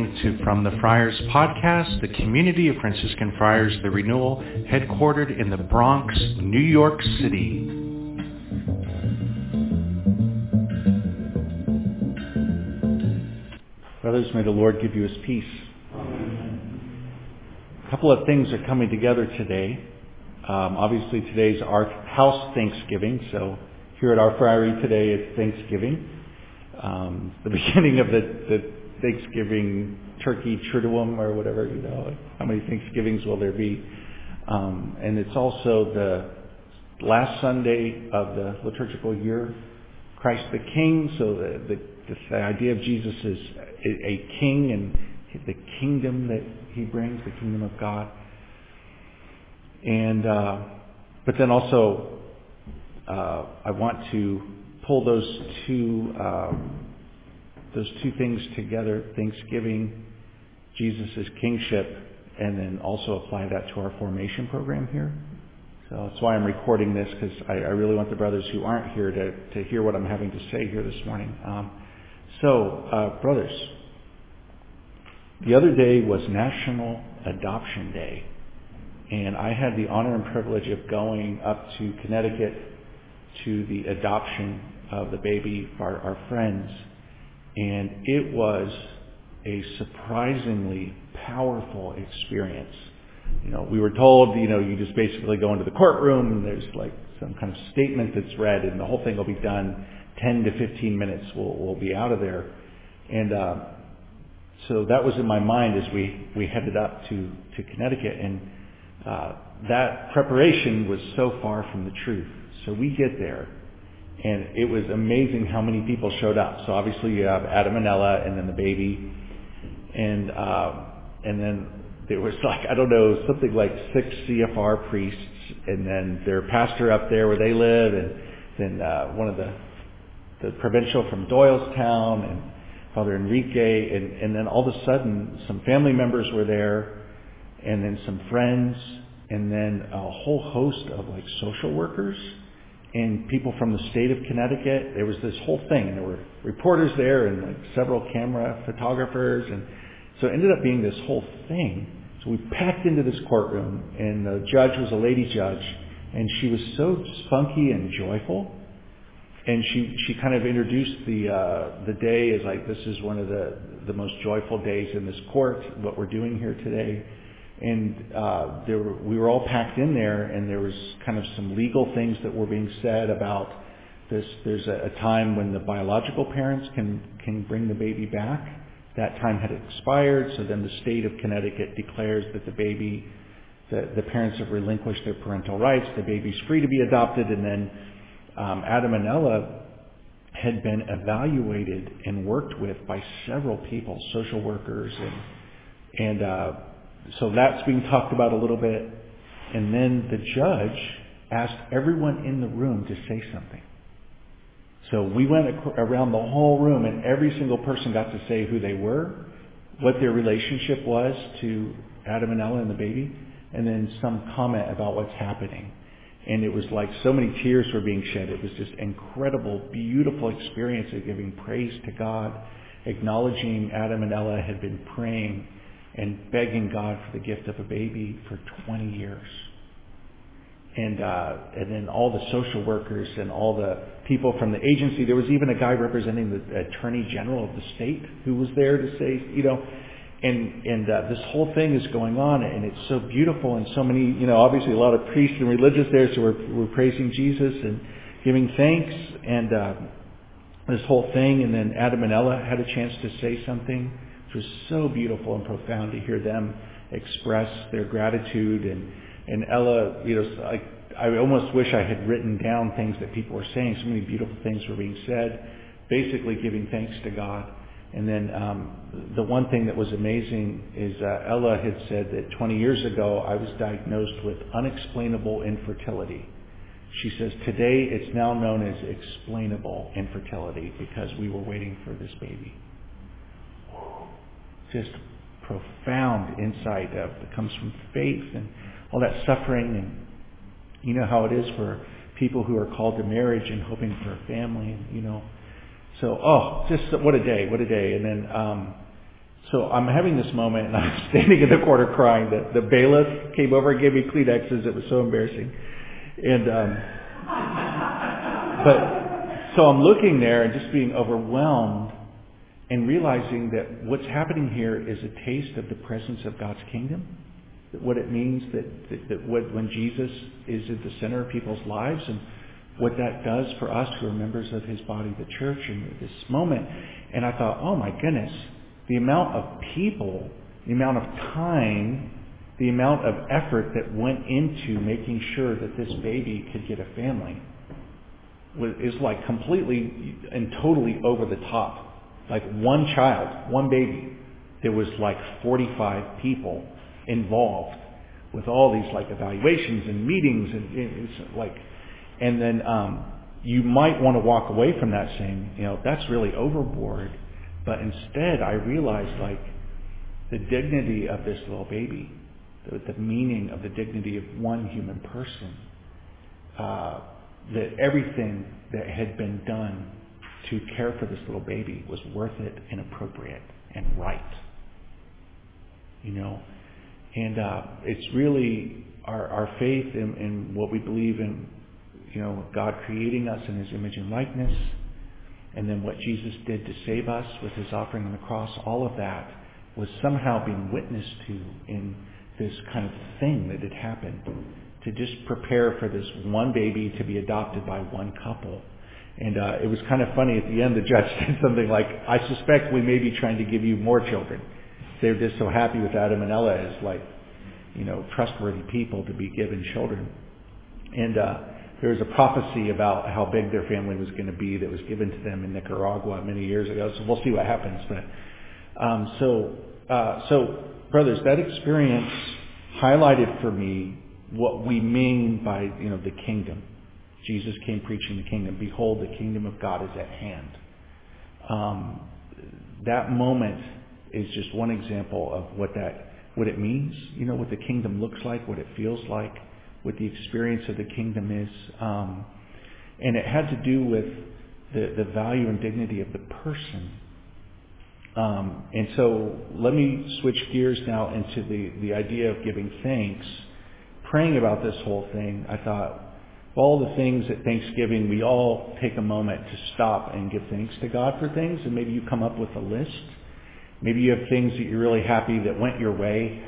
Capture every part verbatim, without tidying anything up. listening to From the Friars podcast, the community of Franciscan Friars, the Renewal, headquartered in the Bronx, New York City. Brothers, may the Lord give you his peace. Amen. A couple of things are coming together today. Um, obviously, today's our house Thanksgiving, so here at our friary today is Thanksgiving. Um, the beginning of the, the Thanksgiving turkey triduum or whatever, you know, how many Thanksgivings will there be? Um, and it's also the last Sunday of the liturgical year, Christ the King. So the, the, the idea of Jesus is a, a king and the kingdom that he brings, the kingdom of God. And, uh, but then also, uh, I want to pull those two um, those two things together: Thanksgiving, Jesus' kingship, and then also apply that to our formation program here. So that's why I'm recording this, because I, I really want the brothers who aren't here to, to hear what I'm having to say here this morning. Um, so, uh, brothers, the other day was National Adoption Day, and I had the honor and privilege of going up to Connecticut to the adoption of the baby for our friends. And it was a surprisingly powerful experience. You know, we were told, you know, you just basically go into the courtroom and there's like some kind of statement that's read and the whole thing will be done. ten to fifteen minutes we'll, we'll be out of there. And uh, so that was in my mind as we, we headed up to, to Connecticut. And uh, that preparation was so far from the truth. So we get there, and it was amazing how many people showed up. So obviously you have Adam and Ella, and then the baby, and um, and then there was like, I don't know, something like six C F R priests, and then their pastor up there where they live, and then uh, one of the the provincial from Doylestown, and Father Enrique, and, and then all of a sudden some family members were there, and then some friends, and then a whole host of like social workers and people from the state of Connecticut. There was this whole thing, and there were reporters there and like several camera photographers, and so it ended up being this whole thing. So we packed into this courtroom, and the judge was a lady judge, and she was so spunky and joyful, and she, she kind of introduced the uh, the day as like, this is one of the, the most joyful days in this court, what we're doing here today. And uh, there were, we were all packed in there, and there was kind of some legal things that were being said about this. There's a, a time when the biological parents can, can bring the baby back. That time had expired, so then the state of Connecticut declares that the baby, the, the parents have relinquished their parental rights. The baby's free to be adopted. And then um, Adam and Ella had been evaluated and worked with by several people, social workers, and and. Uh, So that's being talked about a little bit. And then the judge asked everyone in the room to say something. So we went around the whole room, and every single person got to say who they were, what their relationship was to Adam and Ella and the baby, and then some comment about what's happening. And it was like so many tears were being shed. It was just incredible, beautiful experience of giving praise to God, acknowledging Adam and Ella had been praying and begging God for the gift of a baby for twenty years. And uh, and then all the social workers and all the people from the agency. There was even a guy representing the Attorney General of the state who was there to say, you know, and, and uh, this whole thing is going on, and it's so beautiful, and so many, you know, obviously a lot of priests and religious there, so we're, we're praising Jesus and giving thanks, and uh, this whole thing. And then Adam and Ella had a chance to say something. It was so beautiful and profound to hear them express their gratitude. And, and Ella, you know, I, I almost wish I had written down things that people were saying. So many beautiful things were being said, basically giving thanks to God. And then um, the one thing that was amazing is uh, Ella had said that twenty years ago, I was diagnosed with unexplainable infertility. She says, today it's now known as explainable infertility because we were waiting for this baby. Just profound insight of that comes from faith and all that suffering. And you know how it is for people who are called to marriage and hoping for a family, and you know, so oh just what a day what a day. And then um, So I'm having this moment, and I'm standing in the corner crying. The, the bailiff came over and gave me Kleenexes. It was so embarrassing. And um, but so I'm looking there and just being overwhelmed and realizing that what's happening here is a taste of the presence of God's kingdom, what it means that, that, that when Jesus is at the center of people's lives and what that does for us who are members of his body, the church, in this moment. And I thought, oh my goodness, the amount of people, the amount of time, the amount of effort that went into making sure that this baby could get a family is like completely and totally over the top. Like one child, one baby, there was like forty-five people involved with all these like evaluations and meetings and it's like, and then um, you might want to walk away from that saying, you know, that's really overboard. But instead, I realized like the dignity of this little baby, the, the meaning of the dignity of one human person, uh, that everything that had been done to care for this little baby was worth it and appropriate and right. You know, and uh, it's really our, our faith in, in what we believe in, you know, God creating us in his image and likeness, and then what Jesus did to save us with his offering on the cross, all of that was somehow being witnessed to in this kind of thing that had happened to just prepare for this one baby to be adopted by one couple. And uh, it was kind of funny at the end, the judge said something like, I suspect we may be trying to give you more children. They're just so happy with Adam and Ella as like, you know, trustworthy people to be given children. And uh, there was a prophecy about how big their family was going to be that was given to them in Nicaragua many years ago. So we'll see what happens. But um, so, uh, so brothers, that experience highlighted for me what we mean by, you know, the kingdom. Jesus came preaching the kingdom. Behold, the kingdom of God is at hand. Um, that moment is just one example of what that, what it means. You know, what the kingdom looks like, what it feels like, what the experience of the kingdom is. Um, and it had to do with the, the value and dignity of the person. Um, and so let me switch gears now into the, the idea of giving thanks. Praying about this whole thing, I thought, of all the things at Thanksgiving, we all take a moment to stop and give thanks to God for things. And maybe you come up with a list. Maybe you have things that you're really happy that went your way.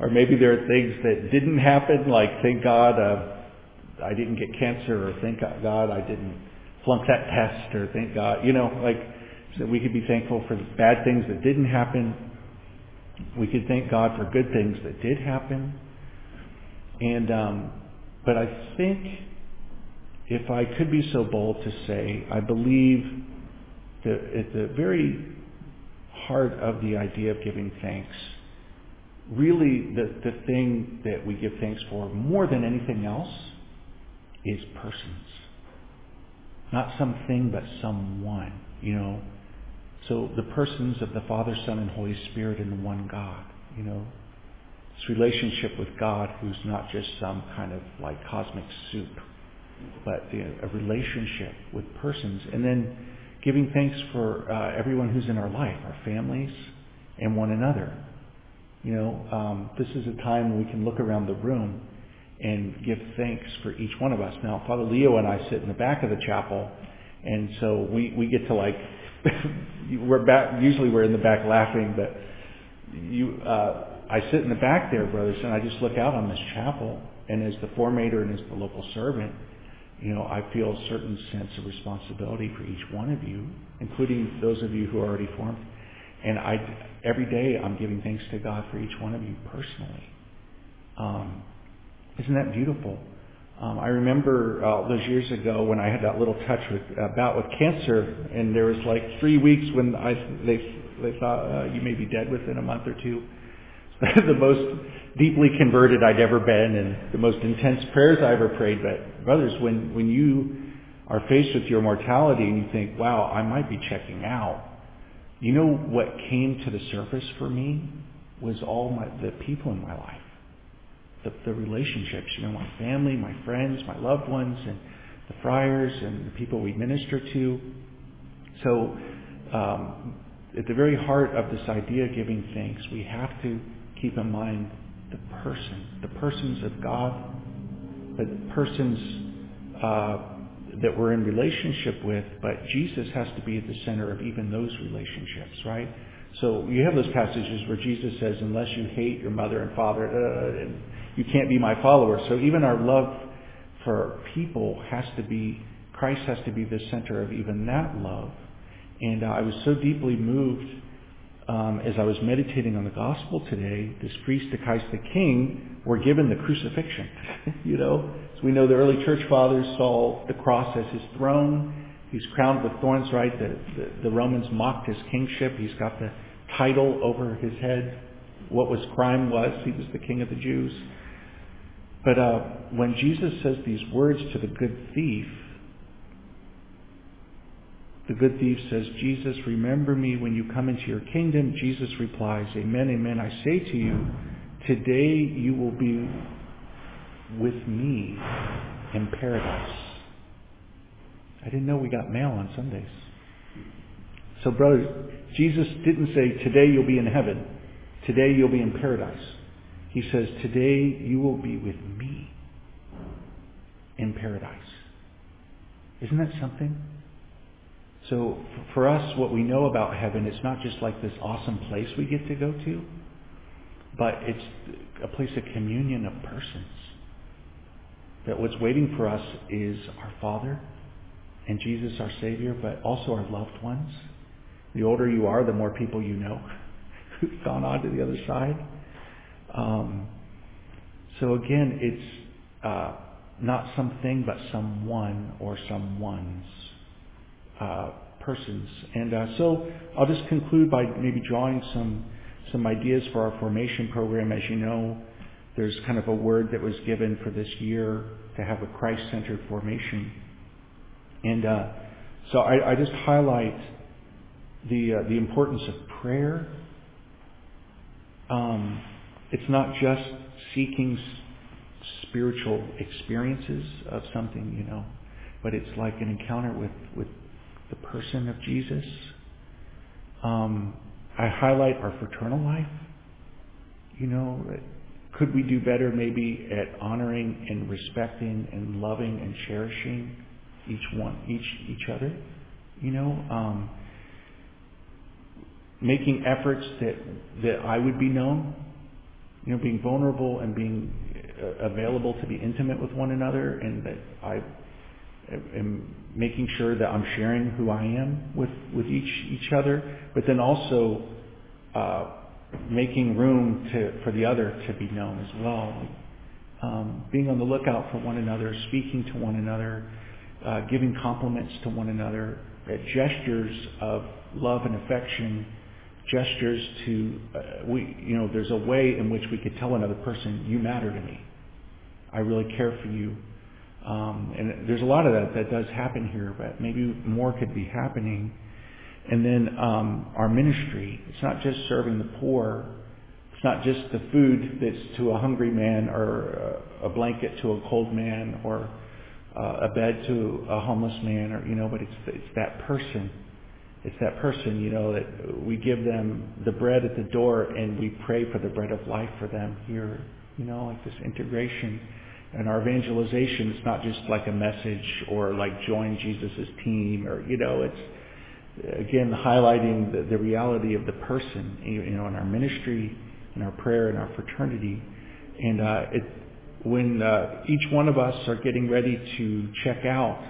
Or maybe there are things that didn't happen, like, thank God uh, I didn't get cancer, or thank God I didn't flunk that test, or thank God, you know, like, so we could be thankful for bad things that didn't happen. We could thank God for good things that did happen. And, um, but I think if I could be so bold to say, I believe that at the very heart of the idea of giving thanks, really the, the thing that we give thanks for more than anything else is persons. Not something, but someone, you know. So the persons of the Father, Son, and Holy Spirit in the one God, you know. This relationship with God who's not just some kind of like cosmic soup, but you know, a relationship with persons. And then giving thanks for uh, everyone who's in our life, our families, and one another. You know, um, this is a time when we can look around the room and give thanks for each one of us. Now, Father Leo and I sit in the back of the chapel, and so we, we get to like, we're back, usually we're in the back laughing, but you, uh, I sit in the back there, brothers, and I just look out on this chapel, and as the formator and as the local servant, you know, I feel a certain sense of responsibility for each one of you, including those of you who are already formed. And I, every day I'm giving thanks to God for each one of you personally. Um, isn't that beautiful? Um, I remember uh, those years ago when I had that little touch with, uh, bout with cancer, and there was like three weeks when I they they thought uh, you may be dead within a month or two. The most deeply converted I'd ever been, and the most intense prayers I ever prayed. But brothers, when when you are faced with your mortality and you think, wow, I might be checking out, you know what came to the surface for me was all my, the people in my life, the, the relationships, you know, my family, my friends, my loved ones, and the friars and the people we minister to. So um, at the very heart of this idea of giving thanks, we have to keep in mind the person, the persons of God, the persons uh, that we're in relationship with, but Jesus has to be at the center of even those relationships, right? So you have those passages where Jesus says, unless you hate your mother and father, uh, and you can't be my follower. So even our love for people has to be, Christ has to be the center of even that love. And uh, I was so deeply moved um, as I was meditating on the gospel today. This priest, the Christ the King, were given the crucifixion, you know. So we know the early church fathers saw the cross as his throne. He's crowned with thorns, right? The, the, the Romans mocked his kingship. He's got the title over his head. What was crime was, he was the king of the Jews. But uh, when Jesus says these words to the good thief, the good thief says, Jesus, remember me when you come into your kingdom. Jesus replies, amen, amen, I say to you, today you will be with me in paradise. I didn't know we got mail on Sundays. So brothers, Jesus didn't say, today you'll be in heaven. Today you'll be in paradise. He says, today you will be with me in paradise. Isn't that something? So for us, what we know about heaven, it's not just like this awesome place we get to go to, but it's a place of communion of persons. That what's waiting for us is our Father and Jesus our Savior, but also our loved ones. The older you are, the more people you know who've gone on to the other side. Um, so again, it's uh, not something, but someone or someone's. Uh, persons. And uh, so I'll just conclude by maybe drawing some some ideas for our formation program. As you know, there's kind of a word that was given for this year to have a Christ-centered formation. And uh, so I, I just highlight the uh, the importance of prayer. Um, it's not just seeking spiritual experiences of something, you know, but it's like an encounter with with the person of Jesus. Um, I highlight our fraternal life. You know, could we do better maybe at honoring and respecting and loving and cherishing each one, each each other? You know, um, making efforts that that I would be known. You know, being vulnerable and being available to be intimate with one another, and that I. and making sure that I'm sharing who I am with, with each each other, but then also uh, making room to, for the other to be known as well. Um, being on the lookout for one another, speaking to one another, uh, giving compliments to one another, uh, gestures of love and affection, gestures to, uh, we you know, there's a way in which we could tell another person, you matter to me. I really care for you. Um, and there's a lot of that that does happen here, but maybe more could be happening. And then um, our ministry, it's not just serving the poor. It's not just the food that's to a hungry man or a blanket to a cold man or uh, a bed to a homeless man, or you know, but it's it's that person. It's that person, you know, that we give them the bread at the door and we pray for the bread of life for them here, you know, like this integration. And our evangelization, it's not just like a message or like join Jesus' team or, you know, it's, again, highlighting the, the reality of the person, you know, in our ministry, in our prayer, in our fraternity. And uh, it, when uh, each one of us are getting ready to check out,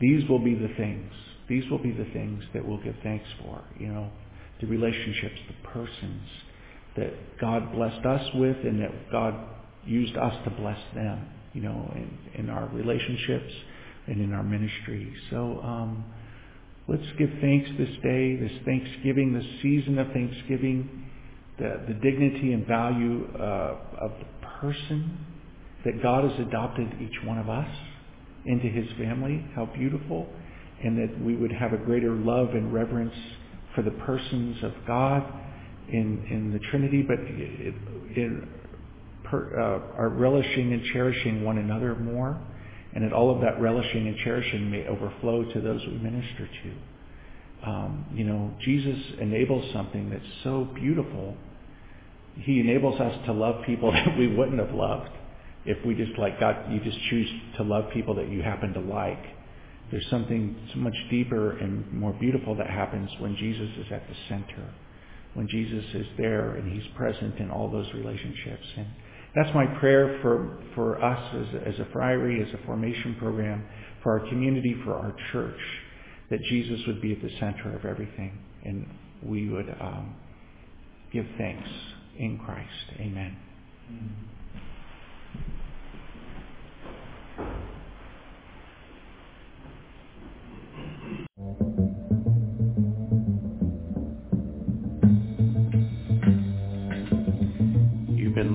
these will be the things. These will be the things that we'll give thanks for, you know, the relationships, the persons that God blessed us with and that God used us to bless them, you know, in, in our relationships and in our ministry. So um, let's give thanks this day, this Thanksgiving, this season of Thanksgiving, the, the dignity and value uh, of the person that God has adopted each one of us into his family, how beautiful, and that we would have a greater love and reverence for the persons of God in, in the Trinity, but it, it, Per, uh, are relishing and cherishing one another more, and that all of that relishing and cherishing may overflow to those we minister to. Um, you know, Jesus enables something that's so beautiful. He enables us to love people that we wouldn't have loved if we just, like God, you just choose to love people that you happen to like. There's something so much deeper and more beautiful that happens when Jesus is at the center, when Jesus is there and he's present in all those relationships. And that's my prayer for, for us as a, as a friary, as a formation program, for our community, for our church, that Jesus would be at the center of everything and we would um, give thanks in Christ. Amen. Mm-hmm. Been